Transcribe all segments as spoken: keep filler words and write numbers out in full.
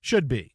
should be.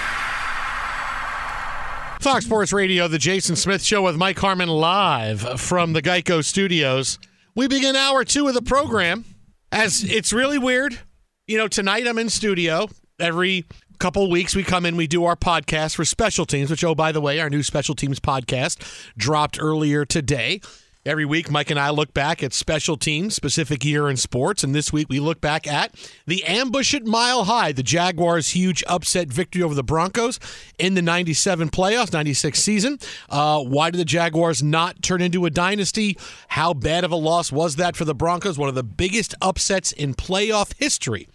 Fox Sports Radio, the Jason Smith Show with Mike Harmon live from the Geico studios. We begin hour two of the program. As it's really weird, you know, tonight I'm in studio. Every couple weeks we come in, we do our podcast for special teams, which, oh, by the way, our new special teams podcast dropped earlier today. Every week, Mike and I look back at special teams, specific year in sports, and this week we look back at the ambush at Mile High, the Jaguars' huge upset victory over the Broncos in the ninety-seven playoffs, ninety-six season. Uh, why did the Jaguars not turn into a dynasty? How bad of a loss was that for the Broncos? One of the biggest upsets in playoff history.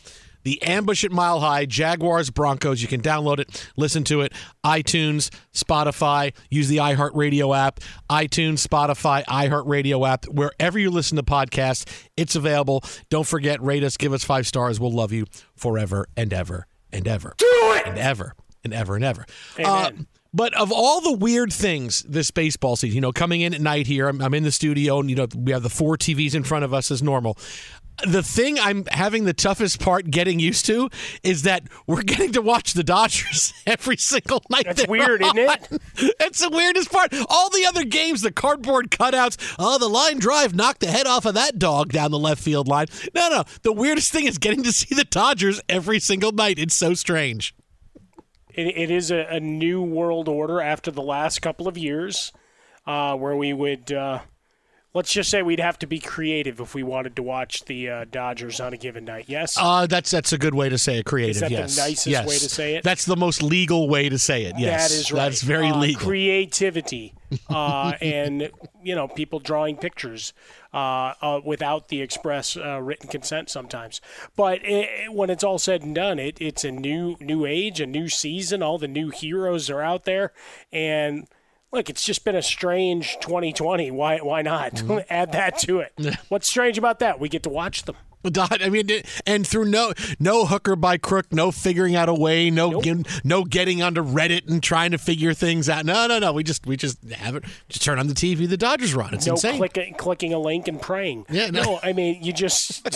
The Ambush at Mile High, Jaguars, Broncos. You can download it, listen to it, iTunes, Spotify, use the iHeartRadio app, iTunes, Spotify, iHeartRadio app. Wherever you listen to podcasts, it's available. Don't forget, rate us, give us five stars. We'll love you forever and ever and ever. Do it! And ever and ever and ever. Uh, but of all the weird things this baseball season, you know, coming in at night here, I'm, I'm in the studio, and, you know, we have the four T Vs in front of us as normal. The thing I'm having the toughest part getting used to is that we're getting to watch the Dodgers every single night. That's weird, on. Isn't it? That's the weirdest part. All the other games, the cardboard cutouts, oh, the line drive knocked the head off of that dog down the left field line. No, no. The weirdest thing is getting to see the Dodgers every single night. It's so strange. It, it is a, a new world order after the last couple of years uh, where we would uh, – let's just say we'd have to be creative if we wanted to watch the uh, Dodgers on a given night. Yes, uh, that's that's a good way to say it. Creative. Is that yes. the nicest yes. way to say it? That's the most legal way to say it. Yes, that is right. That's very uh, legal. Creativity, uh, and you know, people drawing pictures uh, uh, without the express uh, written consent sometimes. But it, when it's all said and done, it it's a new new age, a new season. All the new heroes are out there, and. Look, it's just been a strange twenty twenty. Why why not? Mm-hmm. Add that to it. What's strange about that? We get to watch them. I mean, and through no no hooker by crook, no figuring out a way, no nope. g- no getting onto Reddit and trying to figure things out. No, no, no. We just we just have it. Just turn on the T V. The Dodgers are on. It's no insane. Click, clicking a link and praying. Yeah, no. no I mean, you just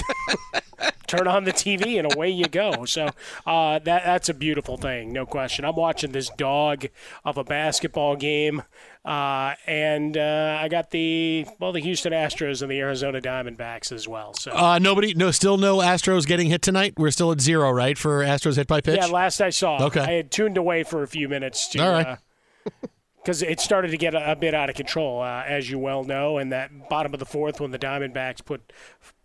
turn on the T V and away you go. So uh, that that's a beautiful thing, no question. I'm watching this dog of a basketball game. Uh, and uh, I got the well, the Houston Astros and the Arizona Diamondbacks as well. So uh, nobody, no, still no Astros getting hit tonight. We're still at zero, right, for Astros hit by pitch. Yeah, last I saw. Okay, I had tuned away for a few minutes to. All right. Uh, Because it started to get a, a bit out of control, uh, as you well know, and that bottom of the fourth when the Diamondbacks put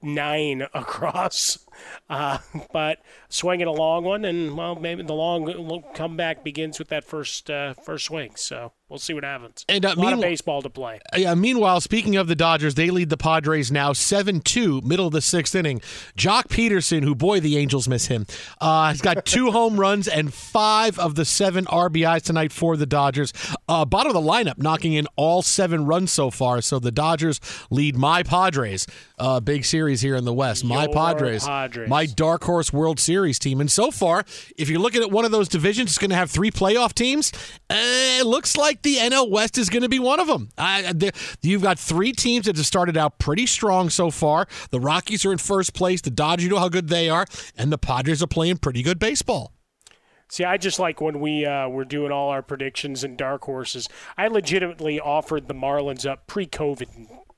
nine across. Uh, but swinging a long one, and, well, maybe the long comeback begins with that first uh, first swing. So we'll see what happens. And, uh, a lot of baseball to play. Yeah, meanwhile, speaking of the Dodgers, they lead the Padres now seven two, middle of the sixth inning. Jock Peterson, who, boy, the Angels miss him, uh, has got two home runs and five of the seven R B Is tonight for the Dodgers. Uh, bottom of the lineup knocking in all seven runs so far, so the Dodgers lead my Padres. Uh, big series here in the West. Your my Padres, Padres, my dark horse World Series team. And so far, if you're looking at one of those divisions, it's going to have three playoff teams. Uh, it looks like the N L West is going to be one of them. I, the, you've got three teams that have started out pretty strong so far. The Rockies are in first place. The Dodgers, you know how good they are. And the Padres are playing pretty good baseball. See, I just like when we uh, were doing all our predictions and dark horses, I legitimately offered the Marlins up pre-COVID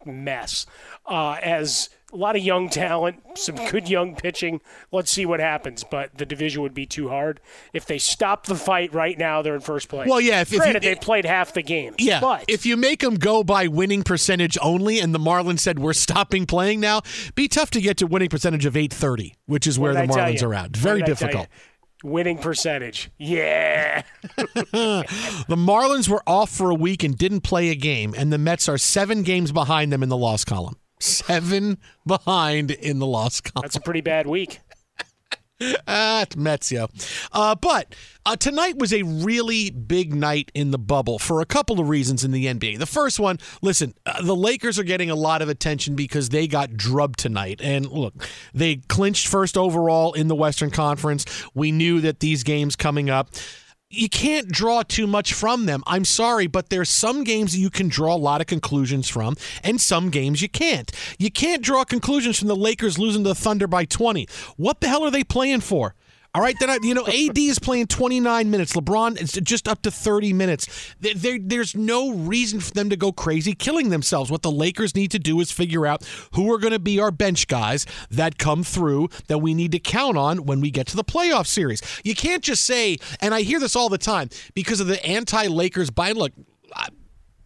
mess uh, as a lot of young talent, some good young pitching. Let's see what happens, but the division would be too hard. If they stop the fight right now, they're in first place. Well, yeah. If, Granted, if you, they played half the game. Yeah, but if you make them go by winning percentage only and the Marlins said, we're stopping playing now, be tough to get to winning percentage of eight thirty, which is where the I Marlins are at. Very difficult. Winning percentage. Yeah. The Marlins were off for a week and didn't play a game, and the Mets are seven games behind them in the loss column. Seven behind in the loss column. That's a pretty bad week. Ah, it's Mets, yeah. Uh, but uh, tonight was a really big night in the bubble for a couple of reasons in the N B A. The first one, listen, uh, the Lakers are getting a lot of attention because they got drubbed tonight. And look, they clinched first overall in the Western Conference. We knew that these games coming up. You can't draw too much from them. I'm sorry, but there's some games that you can draw a lot of conclusions from, and some games you can't. You can't draw conclusions from the Lakers losing to the Thunder by twenty. What the hell are they playing for? All right, then I, you know, A D is playing twenty-nine minutes. LeBron is just up to thirty minutes. There, there, there's no reason for them to go crazy killing themselves. What the Lakers need to do is figure out who are going to be our bench guys that come through that we need to count on when we get to the playoff series. You can't just say, and I hear this all the time, because of the anti-Lakers buy, look, I,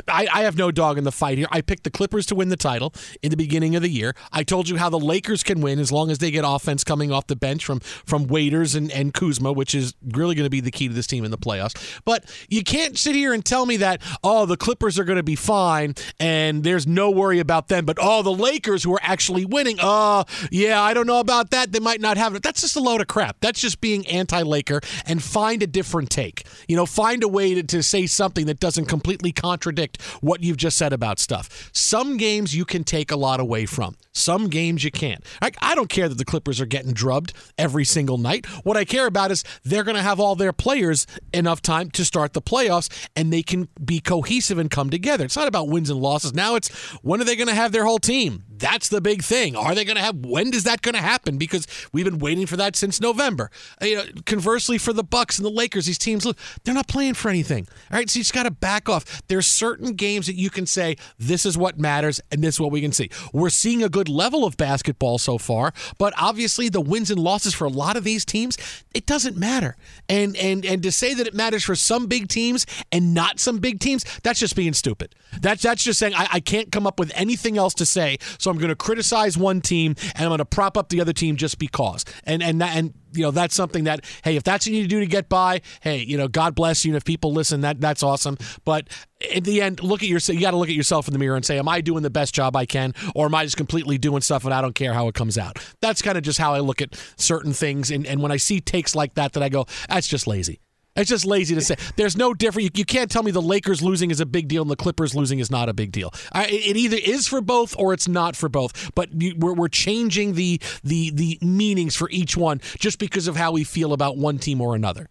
I, I have no dog in the fight here. I picked the Clippers to win the title in the beginning of the year. I told you how the Lakers can win as long as they get offense coming off the bench from from Waiters and, and Kuzma, which is really going to be the key to this team in the playoffs. But you can't sit here and tell me that, oh, the Clippers are going to be fine and there's no worry about them. But, oh, the Lakers who are actually winning, oh, yeah, I don't know about that. They might not have it. That's just a load of crap. That's just being anti-Laker, and find a different take. You know, find a way to, to say something that doesn't completely contradict what you've just said about stuff. Some games you can take a lot away from. Some games you can't. I, I don't care that the Clippers are getting drubbed every single night. What I care about is they're going to have all their players enough time to start the playoffs, and they can be cohesive and come together. It's not about wins and losses. Now it's when are they going to have their whole team? That's the big thing. Are they going to have, when is that going to happen? Because we've been waiting for that since November. You know, conversely, for the Bucks and the Lakers, these teams, they're not playing for anything. All right, so you just got to back off. There's certain games that you can say, this is what matters, and this is what we can see. We're seeing a good level of basketball so far, but obviously the wins and losses for a lot of these teams, it doesn't matter. And and and to say that it matters for some big teams and not some big teams, that's just being stupid. That's, that's just saying, I, I can't come up with anything else to say, so I'm going to criticize one team and I'm going to prop up the other team just because. And and that, and you know, that's something that, hey, if that's what you do to get by, hey, you know, God bless you. And if people listen, that that's awesome. But in the end, look at yourself. You got to look at yourself in the mirror and say, am I doing the best job I can, or am I just completely doing stuff and I don't care how it comes out? That's kind of just how I look at certain things. And, and when I see takes like that, that I go, that's just lazy. It's just lazy to say. There's no difference. You, you can't tell me the Lakers losing is a big deal and the Clippers losing is not a big deal. I, it either is for both or it's not for both. But you, we're, we're changing the, the the meanings for each one just because of how we feel about one team or another.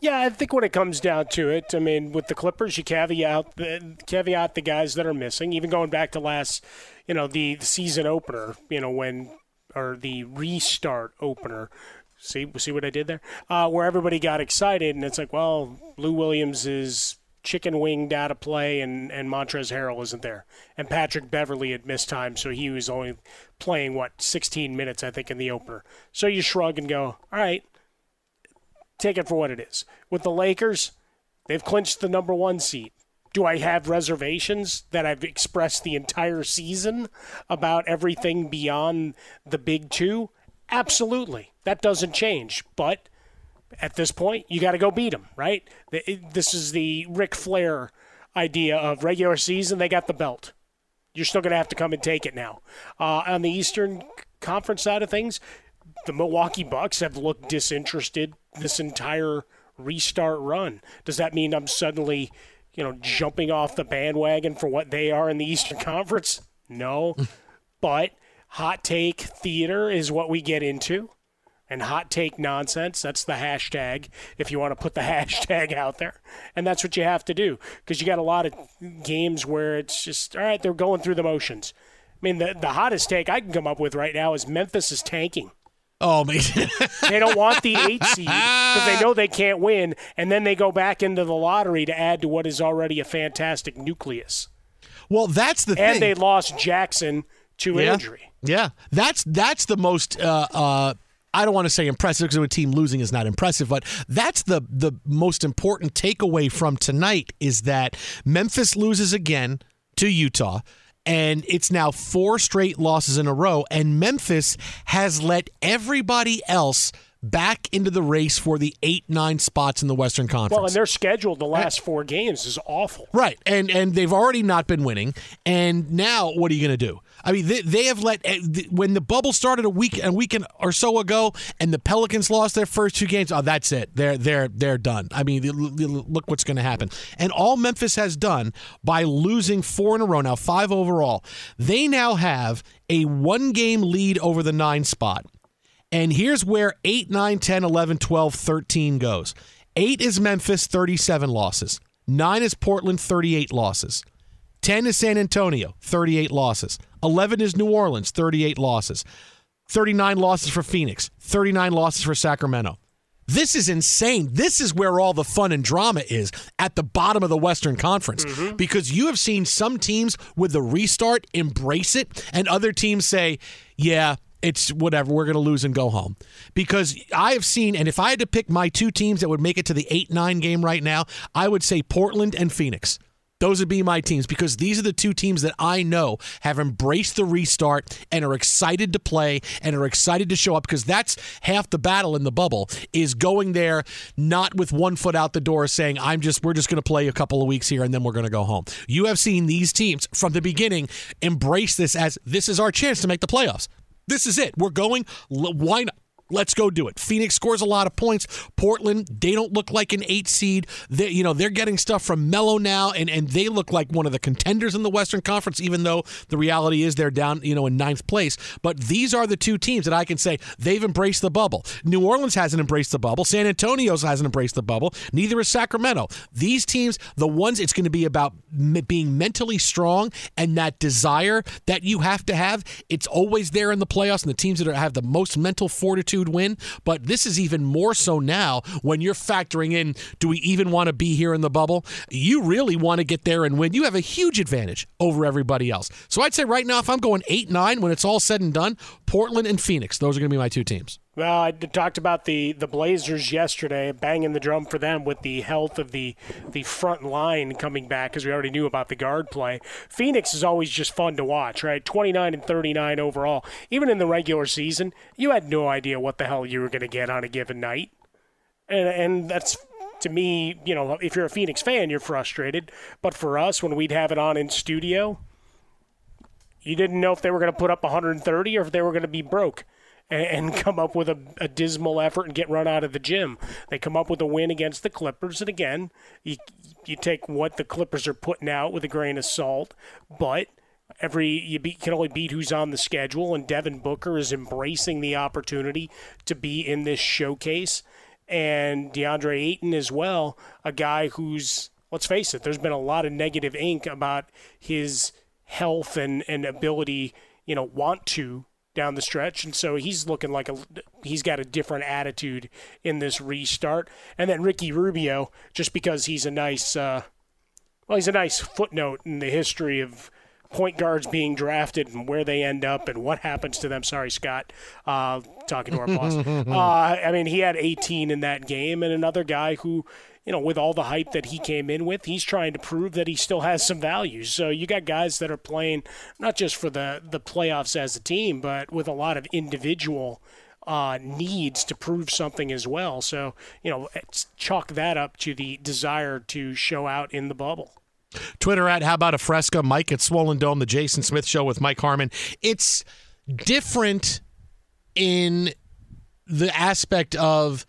Yeah, I think when it comes down to it, I mean, with the Clippers, you caveat the, caveat the guys that are missing. Even going back to last, you know, the season opener, you know, when or the restart opener. See see what I did there? Uh, where everybody got excited, and it's like, well, Lou Williams is chicken winged out of play, and, and Montrezl Harrell isn't there. And Patrick Beverly had missed time, so he was only playing, what, sixteen minutes, I think, in the opener. So you shrug and go, all right, take it for what it is. With the Lakers, they've clinched the number one seed. Do I have reservations that I've expressed the entire season about everything beyond the big two? Absolutely. That doesn't change. But at this point, you got to go beat them, right? This is the Ric Flair idea of regular season. They got the belt. You're still going to have to come and take it now. Uh, on the Eastern Conference side of things, the Milwaukee Bucks have looked disinterested this entire restart run. Does that mean I'm suddenly, you know, jumping off the bandwagon for what they are in the Eastern Conference? No. But hot take theater is what we get into, and hot take nonsense, that's the hashtag, if you want to put the hashtag out there. And that's what you have to do, because you got a lot of games where it's just, all right, they're going through the motions. I mean, the, the hottest take I can come up with right now is Memphis is tanking. Oh, man. They don't want the eight seed because they know they can't win, and then they go back into the lottery to add to what is already a fantastic nucleus. Well, that's the and thing. And they lost Jackson to yeah. injury. Yeah, that's that's the most, uh, uh, I don't want to say impressive because a team losing is not impressive, but that's the, the most important takeaway from tonight is that Memphis loses again to Utah, and it's now four straight losses in a row, and Memphis has let everybody else back into the race for the eight, nine spots in the Western Conference. Well, and their schedule the last four games is awful. Right, and and they've already not been winning, and now what are you going to do? I mean, they, they have let – when the bubble started a week a weekend or so ago and the Pelicans lost their first two games, oh, that's it. They're they're they're done. I mean, look what's going to happen. And all Memphis has done by losing four in a row, now five overall, they now have a one-game lead over the nine spot. And here's where eight, nine, ten, eleven, twelve, thirteen goes. eight is Memphis, thirty-seven losses. nine is Portland, thirty-eight losses. ten is San Antonio, thirty-eight losses. eleven is New Orleans, thirty-eight losses. thirty-nine losses for Phoenix. thirty-nine losses for Sacramento. This is insane. This is where all the fun and drama is, at the bottom of the Western Conference. Mm-hmm. Because you have seen some teams with the restart embrace it, and other teams say, yeah, it's whatever, we're going to lose and go home. Because I have seen, and if I had to pick my two teams that would make it to the eight nine game right now, I would say Portland and Phoenix. Those would be my teams, because these are the two teams that I know have embraced the restart and are excited to play and are excited to show up, because that's half the battle in the bubble, is going there not with one foot out the door saying, I'm just, we're just going to play a couple of weeks here and then we're going to go home. You have seen these teams from the beginning embrace this as, this is our chance to make the playoffs. This is it. We're going, why not? Let's go do it. Phoenix scores a lot of points. Portland, they don't look like an eight seed. They, you know, they're getting stuff from Melo now, and, and they look like one of the contenders in the Western Conference, even though the reality is they're down, you know, in ninth place. But these are the two teams that I can say they've embraced the bubble. New Orleans hasn't embraced the bubble. San Antonio hasn't embraced the bubble. Neither is Sacramento. These teams, the ones it's going to be about m- being mentally strong and that desire that you have to have, it's always there in the playoffs, and the teams that are, have the most mental fortitude win. But this is even more so now when you're factoring in, do we even want to be here in the bubble? You really want to get there and win. You have a huge advantage over everybody else. So I'd say right now, if I'm going eight nine when it's all said and done, Portland and Phoenix, those are going to be my two teams. Well, I talked about the, the Blazers yesterday, banging the drum for them with the health of the, the front line coming back, because we already knew about the guard play. Phoenix is always just fun to watch, right? twenty-nine and thirty-nine overall. Even in the regular season, you had no idea what the hell you were going to get on a given night. And, and that's, to me, you know, if you're a Phoenix fan, you're frustrated. But for us, when we'd have it on in studio, you didn't know if they were going to put up one hundred thirty or if they were going to be broke and come up with a, a dismal effort and get run out of the gym. They come up with a win against the Clippers, and again, you, you take what the Clippers are putting out with a grain of salt, but every you be, can only beat who's on the schedule, and Devin Booker is embracing the opportunity to be in this showcase, and DeAndre Ayton as well, a guy who's, let's face it, there's been a lot of negative ink about his health and, and ability, you know, want to, down the stretch, and so he's looking like a he's got a different attitude in this restart. And then Ricky Rubio, just because he's a nice uh, well he's a nice footnote in the history of point guards being drafted and where they end up and what happens to them. Sorry, Scott, uh, talking to our boss. Uh, I mean, he had eighteen in that game, and another guy who, you know, with all the hype that he came in with, he's trying to prove that he still has some value. So you got guys that are playing not just for the, the playoffs as a team, but with a lot of individual uh, needs to prove something as well. So, you know, chalk that up to the desire to show out in the bubble. Twitter at How About a Fresca, Mike at Swollen Dome, the Jason Smith Show with Mike Harmon. It's different in the aspect of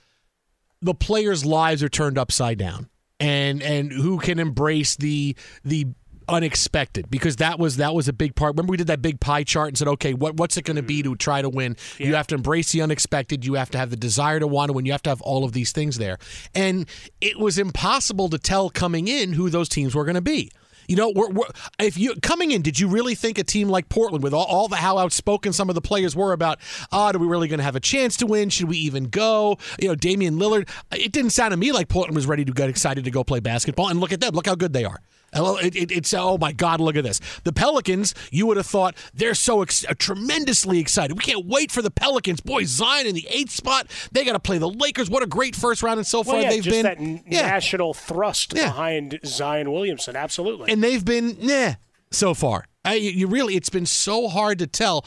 the players' lives are turned upside down, and and who can embrace the the unexpected, because that was that was a big part. Remember, we did that big pie chart and said, okay, what what's it going to be to try to win? Yeah. You have to embrace the unexpected. You have to have the desire to want to win. You have to have all of these things there. And it was impossible to tell coming in who those teams were going to be. You know, we're, we're, if you coming in, did you really think a team like Portland, with all, all the how outspoken some of the players were about, ah, oh, are we really going to have a chance to win? Should we even go? You know, Damian Lillard. It didn't sound to me like Portland was ready to get excited to go play basketball. And look at them. Look how good they are. It, it, it's, oh, my God, look at this. The Pelicans, you would have thought, they're so ex- tremendously excited. We can't wait for the Pelicans. Boy, Zion in the eighth spot. They got to play the Lakers. What a great first round, and so far well, yeah, they've just been. That n- yeah. national thrust yeah. behind Zion Williamson, absolutely. And they've been, nah, so far. I, you really, it's been so hard to tell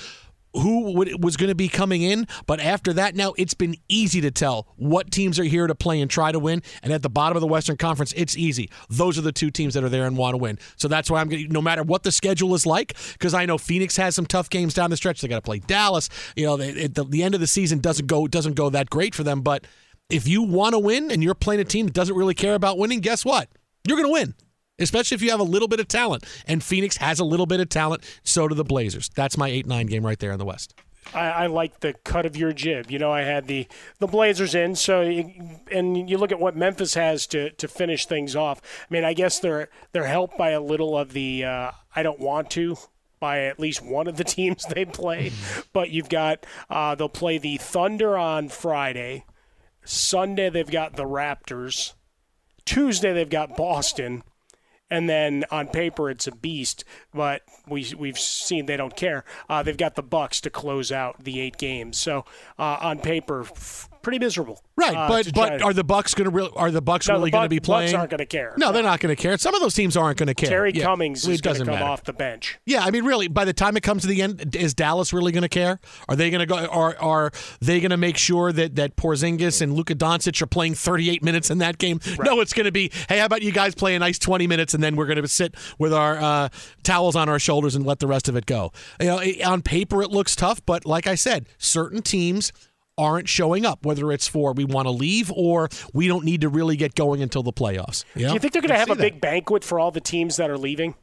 who would, was going to be coming in, but after that now, it's been easy to tell what teams are here to play and try to win, and at the bottom of the Western Conference, it's easy. Those are the two teams that are there and want to win. So that's why I'm going to, no matter what the schedule is like, because I know Phoenix has some tough games down the stretch. They got to play Dallas. You know, they, it, the, the end of the season doesn't go doesn't go that great for them, but if you want to win and you're playing a team that doesn't really care about winning, guess what? You're going to win. Especially if you have a little bit of talent. And Phoenix has a little bit of talent, so do the Blazers. That's my eight nine game right there in the West. I, I like the cut of your jib. You know, I had the, the Blazers in, so you, and you look at what Memphis has to, to finish things off. I mean, I guess they're they're helped by a little of the uh, I don't want to by at least one of the teams they play. But you've got uh, they'll play the Thunder on Friday. Sunday they've got the Raptors. Tuesday they've got Boston. And then on paper, it's a beast, but we, we've seen they don't care. Uh, they've got the Bucks to close out the eight games. So uh, on paper, f- pretty miserable. Right, uh, but but to... are the Bucks going to re- are the Bucks no, really going to be playing? The Bucks aren't going to care. No, they're not going to care. Some of those teams aren't going to care. Terry yeah, Cummings is going to come matter. off the bench. Yeah, I mean, really, by the time it comes to the end, is Dallas really going to care? Are they going to go? Are are they going to make sure that that Porzingis and Luka Doncic are playing thirty-eight minutes in that game? Right. No, it's going to be, hey, how about you guys play a nice twenty minutes, and then we're going to sit with our uh, towels on our shoulders and let the rest of it go. You know, it, on paper it looks tough, but like I said, certain teams aren't showing up, whether it's for we want to leave or we don't need to really get going until the playoffs. Yeah. Do you think they're going to have a that. big banquet for all the teams that are leaving?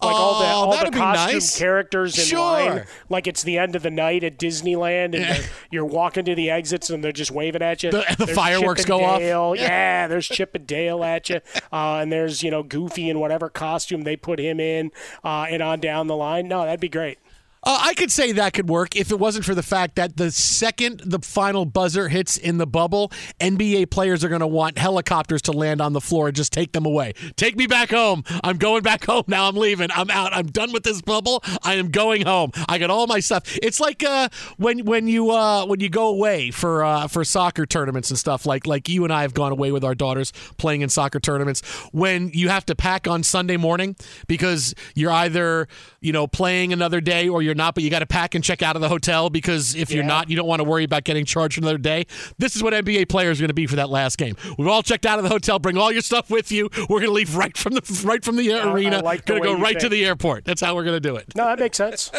Like all the, oh, all the costume nice. characters in sure. line, like it's the end of the night at Disneyland, and yeah. you're walking to the exits, and they're just waving at you. The, the fireworks go off. Yeah. yeah, there's Chip and Dale at you, uh, and there's you know Goofy in whatever costume they put him in, uh, and on down the line. No, that'd be great. Uh, I could say that could work if it wasn't for the fact that the second the final buzzer hits in the bubble, N B A players are going to want helicopters to land on the floor and just take them away. Take me back home. I'm going back home now. I'm leaving. I'm out. I'm done with this bubble. I am going home. I got all my stuff. It's like uh, when when you uh, when you go away for uh, for soccer tournaments and stuff. Like like you and I have gone away with our daughters playing in soccer tournaments. When you have to pack on Sunday morning because you're either you know playing another day or you're You're not, but you got to pack and check out of the hotel because if yeah. you're not, you don't want to worry about getting charged for another day. This is what N B A players are going to be for that last game. We've all checked out of the hotel. Bring all your stuff with you. We're going to leave right from the right from the I, arena. I like the going to go right think. to the airport. That's how we're going to do it. No, that makes sense.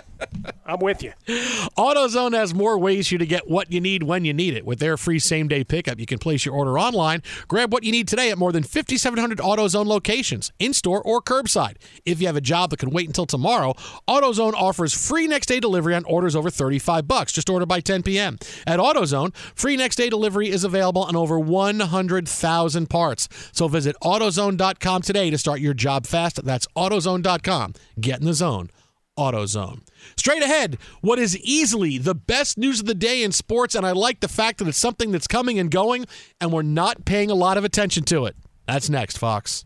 I'm with you. AutoZone has more ways for you to get what you need when you need it. With their free same-day pickup, you can place your order online. Grab what you need today at more than fifty-seven hundred AutoZone locations, in-store or curbside. If you have a job that can wait until tomorrow, AutoZone offers free Free next-day delivery on orders over thirty-five bucks. Just order by ten p.m. At AutoZone, free next-day delivery is available on over one hundred thousand parts. So visit AutoZone dot com today to start your job fast. That's AutoZone dot com. Get in the zone. AutoZone. Straight ahead, what is easily the best news of the day in sports, and I like the fact that it's something that's coming and going, and we're not paying a lot of attention to it. That's next, Fox.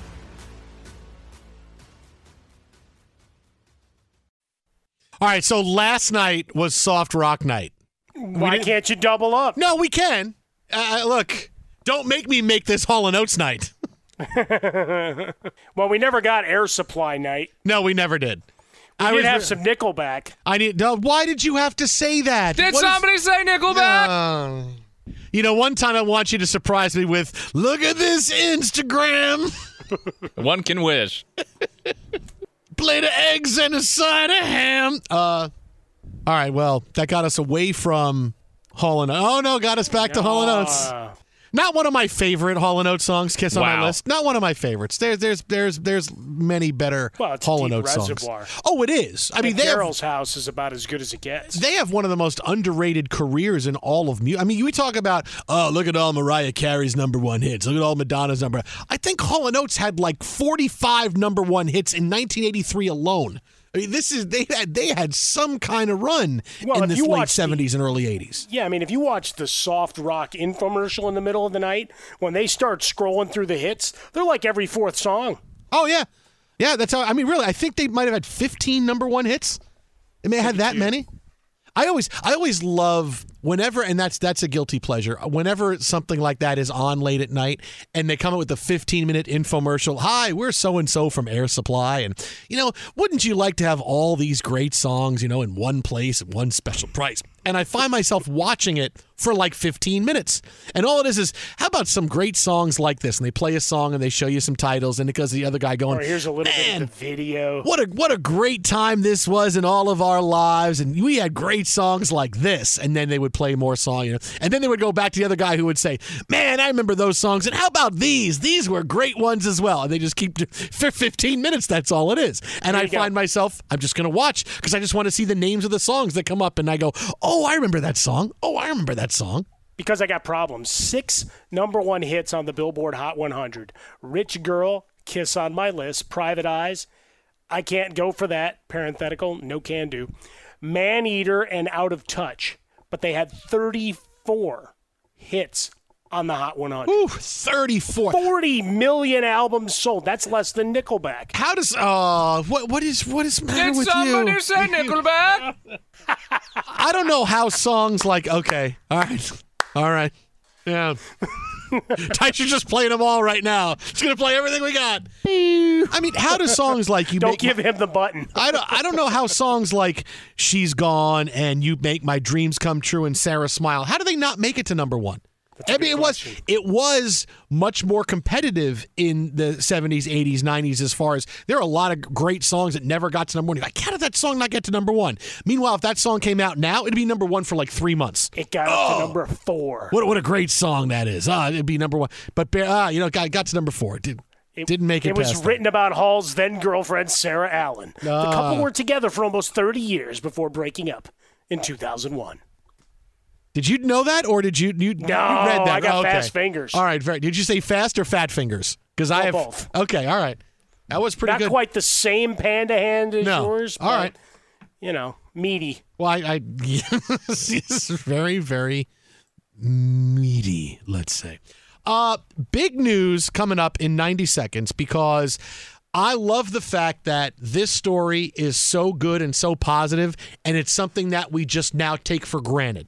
All right, so last night was soft rock night. Why can't you double up? No, we can. Uh, look, don't make me make this Hall and Oates night. Well, we never got Air Supply night. No, we never did. We I did have re- some Nickelback. I need. No, why did you have to say that? Did what somebody is, say Nickelback? Uh, you know, one time I want you to surprise me with, look at this Instagram. One can wish. Plate of eggs and a side of ham. Uh, all right, well, that got us away from Hall and Oates. Oh, no, got us back to Hall and Oates. Not one of my favorite Hall and Oates songs, Kiss wow. on My List. Not one of my favorites. There's there's there's there's many better well, Hall and Oates reservoir. songs. Oh, it is. I, I mean, Daryl's House is about as good as it gets. They have one of the most underrated careers in all of music. I mean, we talk about, oh, look at all Mariah Carey's number one hits. Look at all Madonna's number. I think Hall and Oates had like forty-five number one hits in nineteen eighty-three alone. I mean, this is they had they had some kind of run well, in the late seventies and early eighties. Yeah, I mean, if you watch the soft rock infomercial in the middle of the night, when they start scrolling through the hits, they're like every fourth song. Oh yeah, yeah. That's how. I mean, really, I think they might have had fifteen number one hits. They may have had that many. I always, I always love whenever, and that's that's a guilty pleasure. Whenever something like that is on late at night, and they come up with a fifteen-minute infomercial. Hi, we're so and so from Air Supply, and you know, wouldn't you like to have all these great songs, you know, in one place at one special price? And I find myself watching it for like fifteen minutes, and all it is is, how about some great songs like this? And they play a song, and they show you some titles, and it goes to the other guy going, or "Here's a little bit of the video. What a what a great time this was in all of our lives, and we had great songs like this." And then they would play more song, you know, and then they would go back to the other guy who would say, "Man, I remember those songs, and how about these? These were great ones as well." And they just keep for fifteen minutes. That's all it is. And I go. find myself, I'm just going to watch because I just want to see the names of the songs that come up, and I go, "Oh, I remember that song. Oh, I remember that song." Because I got problems. Six number one hits on the Billboard Hot one hundred: "Rich Girl," "Kiss on My List," "Private Eyes," "I Can't Go for That" (parenthetical, no can do), "Man Eater," and "Out of Touch." But they had thirty-four hits on the Hot one hundred. Ooh, thirty-four. forty million albums sold. That's less than Nickelback. How does... Uh, what, what is what is matter Did with you? Did somebody say Nickelback? I don't know how songs like... Okay. All right. All right. Yeah. Tyson's just playing them all right now. He's going to play everything we got. I mean, how do songs like... you Don't make give my, him the button. I don't, I don't know how songs like "She's Gone" and "You Make My Dreams Come True" and "Sarah Smile," how do they not make it to number one? I mean, it was, it was much more competitive in the seventies, eighties, nineties as far as there are a lot of great songs that never got to number one. You're like, how did that song not get to number one? Meanwhile, if that song came out now, it'd be number one for like three months. It got oh, up to number four. What what a great song that is. Ah, it'd be number one. But, ah, you know, it got, got to number four. It did, it, didn't make it It was written that. about Hall's then-girlfriend, Sarah Allen. Uh, the couple were together for almost thirty years before breaking up in two thousand one. Did you know that, or did you you, no, you read that? I got oh, okay. fast fingers. All right, very. Did you say fast or fat fingers? Because I have both. Okay, all right. That was pretty Not good. Not quite the same panda hand as no. yours. All but, right. You know, meaty. Well, I, I yes, it's very, very meaty. Let's say. Uh, big news coming up in ninety seconds because I love the fact that this story is so good and so positive, and it's something that we just now take for granted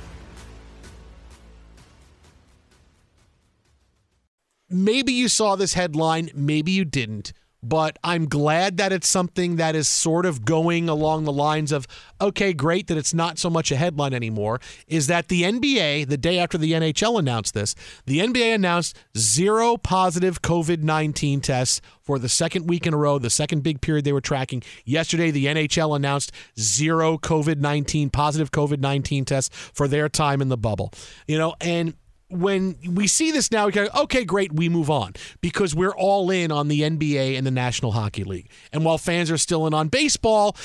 Maybe you saw this headline, maybe you didn't, but I'm glad that it's something that is sort of going along the lines of, okay, great that it's not so much a headline anymore, is that the N B A, the day after the N H L announced this, the N B A announced zero positive covid nineteen tests for the second week in a row, the second big period they were tracking. Yesterday, the N H L announced zero covid nineteen, positive covid nineteen tests for their time in the bubble. You know, and when we see this now, we go, okay, great, we move on because we're all in on the N B A and the National Hockey League. And while fans are still in on baseball,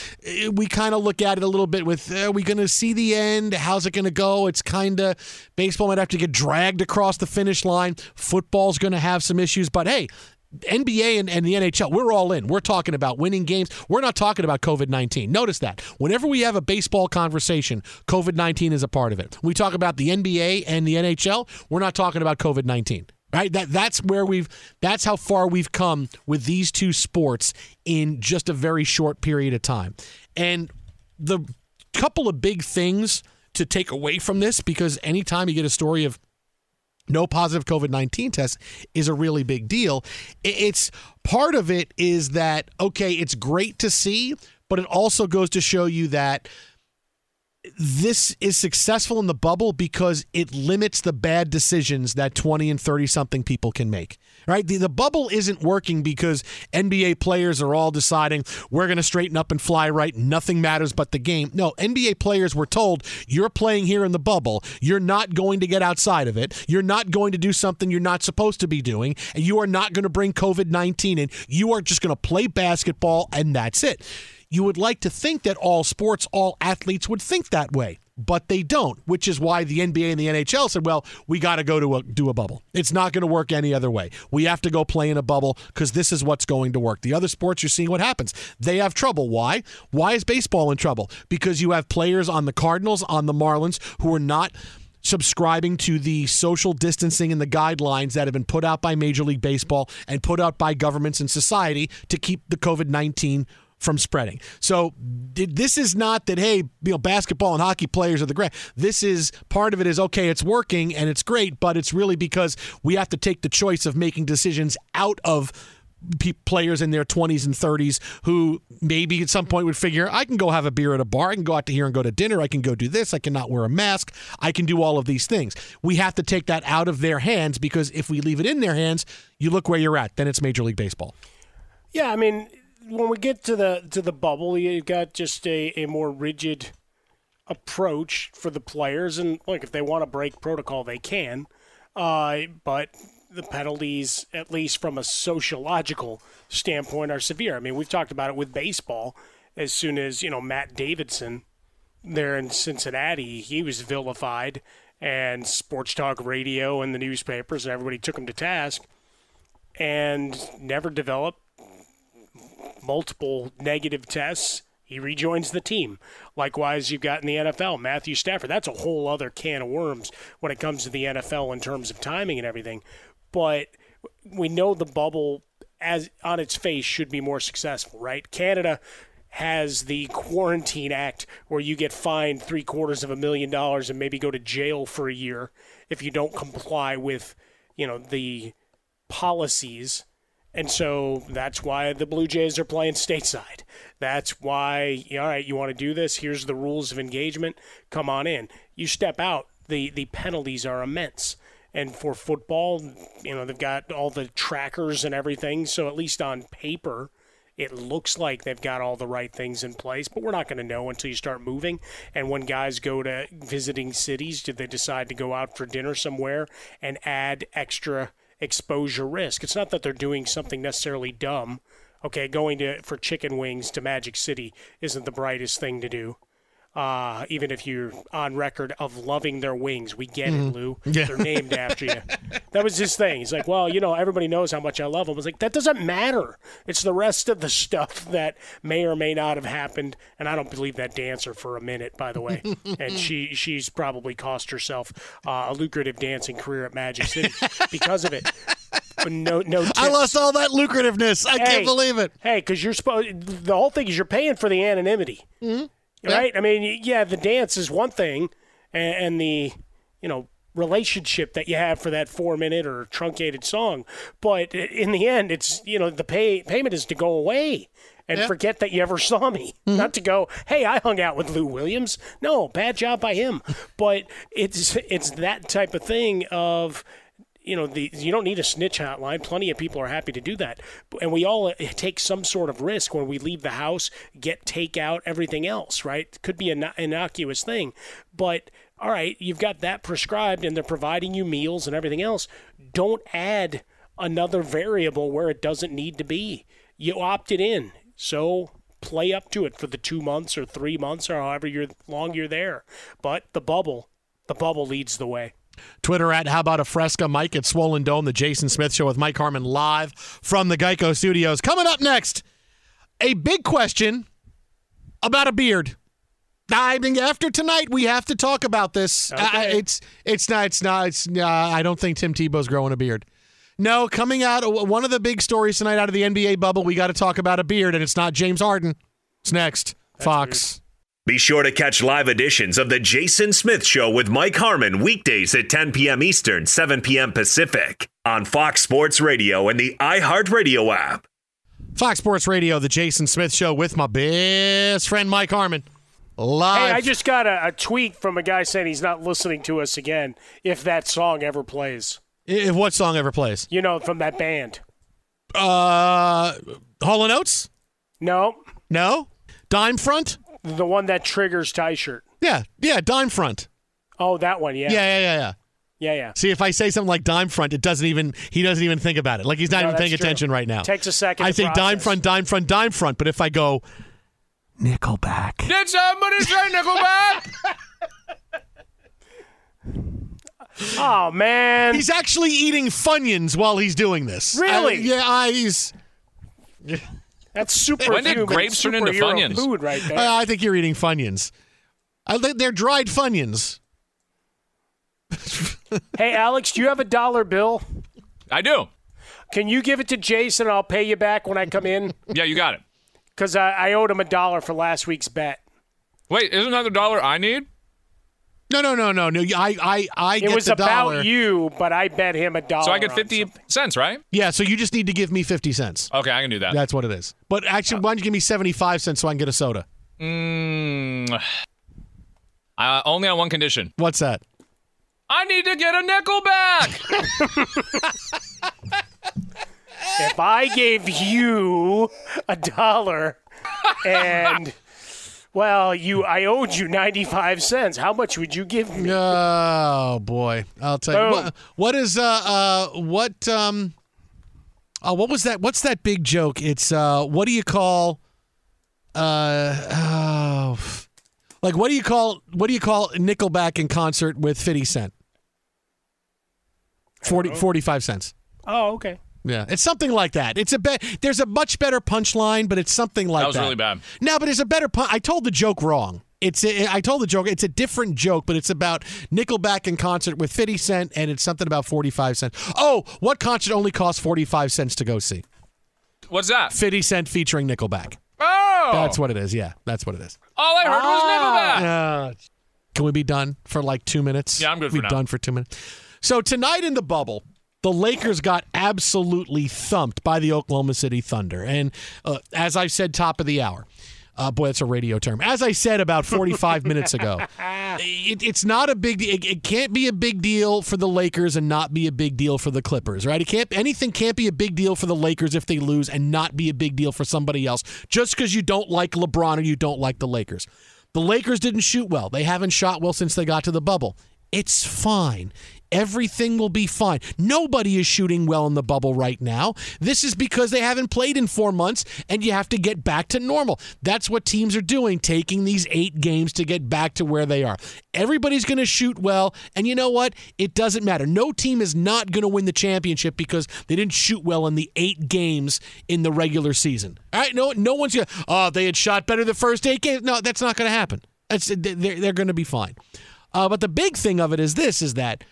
we kind of look at it a little bit with, are we going to see the end? How's it going to go? It's kind of, baseball might have to get dragged across the finish line. Football's going to have some issues, but hey, N B A and, and the N H L, we're all in. We're talking about winning games. We're not talking about covid nineteen. Notice that. Whenever we have a baseball conversation, covid nineteen is a part of it. We talk about the N B A and the N H L, we're not talking about covid nineteen. Right? That that's where we've that's how far we've come with these two sports in just a very short period of time. And the couple of big things to take away from this, because anytime you get a story of no positive covid nineteen test is a really big deal. It's part of it is that, okay, it's great to see, but it also goes to show you that this is successful in the bubble because it limits the bad decisions that twenty and thirty-something people can make, right? The, the bubble isn't working because N B A players are all deciding, we're going to straighten up and fly right, nothing matters but the game. No, N B A players were told, you're playing here in the bubble, you're not going to get outside of it, you're not going to do something you're not supposed to be doing, and you are not going to bring covid nineteen in, you are just going to play basketball, and that's it. You would like to think that all sports, all athletes would think that way, but they don't, which is why the N B A and the N H L said, well, we got to go to a, do a bubble. It's not going to work any other way. We have to go play in a bubble because this is what's going to work. The other sports, you're seeing what happens. They have trouble. Why? Why is baseball in trouble? Because you have players on the Cardinals, on the Marlins, who are not subscribing to the social distancing and the guidelines that have been put out by Major League Baseball and put out by governments and society to keep the covid nineteen from spreading. So this is not that, hey, you know, basketball and hockey players are the great. This is part of it is, okay, it's working and it's great, but it's really because we have to take the choice of making decisions out of pe- players in their twenties and thirties who maybe at some point would figure, I can go have a beer at a bar, I can go out to here and go to dinner, I can go do this, I cannot wear a mask, I can do all of these things. We have to take that out of their hands, because if we leave it in their hands, you look where you're at, then it's Major League Baseball. Yeah, I mean, when we get to the to the bubble, you've got just a, a more rigid approach for the players. And, look, if they want to break protocol, they can. Uh, but the penalties, at least from a sociological standpoint, are severe. I mean, we've talked about it with baseball. As soon as, you know, Matt Davidson there in Cincinnati, he was vilified. And sports talk radio and the newspapers and everybody took him to task and never developed multiple negative tests, he rejoins the team. Likewise, you've got in the N F L, Matthew Stafford. That's a whole other can of worms when it comes to the N F L in terms of timing and everything. But we know the bubble, as on its face, should be more successful, right? Canada has the Quarantine Act where you get fined three quarters of a million dollars and maybe go to jail for a year if you don't comply with, you know, the policies. And so that's why the Blue Jays are playing stateside. That's why, all right, you want to do this? Here's the rules of engagement. Come on in. You step out, the, the penalties are immense. And for football, you know, they've got all the trackers and everything. So at least on paper, it looks like they've got all the right things in place. But we're not going to know until you start moving. And when guys go to visiting cities, do they decide to go out for dinner somewhere and add extra exposure risk? It's not that they're doing something necessarily dumb. Okay, going to for chicken wings to Magic City isn't the brightest thing to do. Uh, even if you're on record of loving their wings. We get mm. it, Lou. Yeah. They're named after you. That was his thing. He's like, well, you know, everybody knows how much I love them. I was like, that doesn't matter. It's the rest of the stuff that may or may not have happened. And I don't believe that dancer for a minute, by the way. And she she's probably cost herself uh, a lucrative dancing career at Magic City because of it. No, no tips. I lost all that lucrativeness. I hey, can't believe it. Hey, because you're supposed. The whole thing is you're paying for the anonymity. Mm-hmm. Right? I mean, yeah, the dance is one thing, and, and the, you know, relationship that you have for that four-minute or truncated song. But in the end, it's, you know, the pay, payment is to go away and yep. forget that you ever saw me. Mm-hmm. Not to go, hey, I hung out with Lou Williams. No, bad job by him. But it's it's that type of thing of, you know, the you don't need a snitch hotline. Plenty of people are happy to do that. And we all take some sort of risk when we leave the house, get takeout, everything else, right? Could be an innocuous thing. But, all right, you've got that prescribed and they're providing you meals and everything else. Don't add another variable where it doesn't need to be. You opted in. So play up to it for the two months or three months or however you're, long you're there. But the bubble, the bubble leads the way. Twitter at How About a Fresca, Mike at Swollen Dome, the Jason Smith Show with Mike Harmon live from the Geico Studios. Coming up next, a big question about a beard. I think after tonight we have to talk about this. Okay. I, it's it's not it's not it's uh, I don't think Tim Tebow's growing a beard. No, coming out one of the big stories tonight out of the N B A bubble, we got to talk about a beard, and it's not James Harden. It's next. That's Fox. Weird. Be sure to catch live editions of The Jason Smith Show with Mike Harmon weekdays at ten p.m. Eastern, seven p.m. Pacific on Fox Sports Radio and the iHeartRadio app. Fox Sports Radio, The Jason Smith Show with my best friend Mike Harmon. Live. Hey, I just got a, a tweet from a guy saying he's not listening to us again if that song ever plays. If what song ever plays? You know, from that band. Uh, Hall and Oates? No. No? Dime Front? The one that triggers tie shirt. Yeah, yeah, Dime Front. Oh, that one, yeah. Yeah, yeah, yeah, yeah. Yeah, yeah. See, if I say something like Dime Front, it doesn't even he doesn't even think about it. Like he's not no, even paying true. attention right now. It takes a second. I think Dime Front, Dime Front, Dime Front, but if I go Nickelback. Did somebody say Nickelback? Oh man. He's actually eating Funyuns while he's doing this. Really? I, yeah, I, he's yeah. That's super. When did grapes turn into Funyuns? Food right there. Uh, I think you're eating Funyuns. I, they're dried Funyuns. Hey, Alex, do you have a dollar bill? I do. Can you give it to Jason and I'll pay you back when I come in? Yeah, you got it. Because I, I owed him a dollar for last week's bet. Wait, isn't that the dollar I need? No, no, no, no, no. I, I, I get the dollar. It was about you, but I bet him a dollar. So I get fifty cents, right? Yeah, so you just need to give me fifty cents. Okay, I can do that. That's what it is. But actually, why don't you give me seventy-five cents so I can get a soda? Mm, uh, only on one condition. What's that? I need to get a nickel back. If I gave you a dollar and... Well, you, I owed you ninety-five cents. How much would you give me? Oh boy, I'll tell you. Oh. What, what is uh, uh what um, uh, what was that? What's that big joke? It's uh, what do you call uh, oh, like what do you call what do you call Nickelback in concert with fifty cent? forty-five cents. Oh, okay. Yeah, it's something like that. It's a be- There's a much better punchline, but it's something like that. Was that was really bad. No, but it's a better punch. I told the joke wrong. It's a, I told the joke. It's a different joke, but it's about Nickelback in concert with fifty cent, and it's something about forty-five cents. Oh, what concert only costs forty-five cents to go see? What's that? fifty cent featuring Nickelback. Oh! That's what it is, yeah. That's what it is. All I heard ah. was Nickelback. Uh, can we be done for like two minutes? Yeah, I'm good for now. We've done for two minutes. So tonight in the bubble... The Lakers got absolutely thumped by the Oklahoma City Thunder. And uh, as I said, top of the hour. Uh, boy, that's a radio term. As I said about forty-five minutes ago, it, it's not a big deal. It, it can't be a big deal for the Lakers and not be a big deal for the Clippers, right? It can't, anything can't be a big deal for the Lakers if they lose and not be a big deal for somebody else just because you don't like LeBron or you don't like the Lakers. The Lakers didn't shoot well. They haven't shot well since they got to the bubble. It's fine. Everything will be fine. Nobody is shooting well in the bubble right now. This is because they haven't played in four months, and you have to get back to normal. That's what teams are doing, taking these eight games to get back to where they are. Everybody's going to shoot well, and you know what? It doesn't matter. No team is not going to win the championship because they didn't shoot well in the eight games in the regular season. All right, no, no one's going to, oh, they had shot better the first eight games. No, that's not going to happen. That's, they're they're going to be fine. Uh, but the big thing of it is this, is that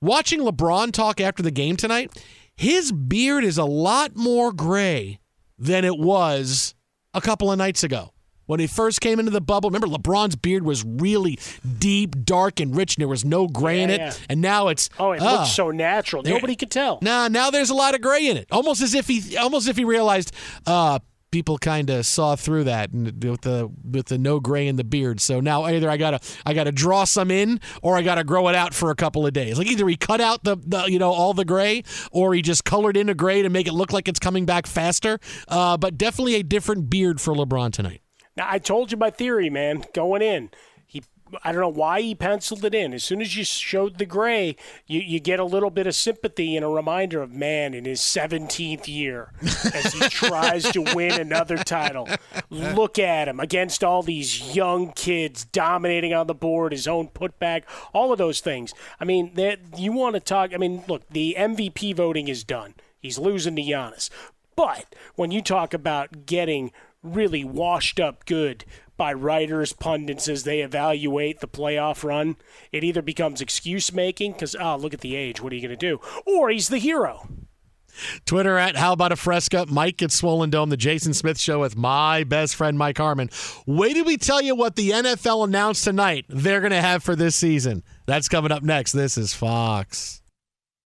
watching LeBron talk after the game tonight, his beard is a lot more gray than it was a couple of nights ago. When he first came into the bubble, remember LeBron's beard was really deep, dark, and rich, and there was no gray yeah, in it. Yeah. And now it's oh, it uh, looks so natural. Nobody could tell. Nah, now there's a lot of gray in it. Almost as if he, almost as if he realized, uh, people kind of saw through that and with the with the no gray in the beard. So now either I gotta I gotta draw some in or I gotta grow it out for a couple of days. Like either he cut out the, the you know all the gray or he just colored in a gray to make it look like it's coming back faster. Uh, but definitely a different beard for LeBron tonight. Now I told you my theory, man. Going in, he I don't know why he penciled it in. As soon as you showed the gray, you you get a little bit of sympathy and a reminder of man in his seventeenth year. As he tries to win another title. Look at him against all these young kids dominating on the board, his own putback, all of those things. I mean, that you want to talk. I mean, look, the M V P voting is done. He's losing to Giannis. But when you talk about getting really washed up good by writers, pundits, as they evaluate the playoff run, it either becomes excuse making because, oh, look at the age, what are you going to do? Or he's the hero. Twitter at How About a Fresca. Mike at Swollen Dome. The Jason Smith Show with my best friend Mike Harmon. Wait till we tell you what the N F L announced tonight they're going to have for this season. That's coming up next. This is Fox.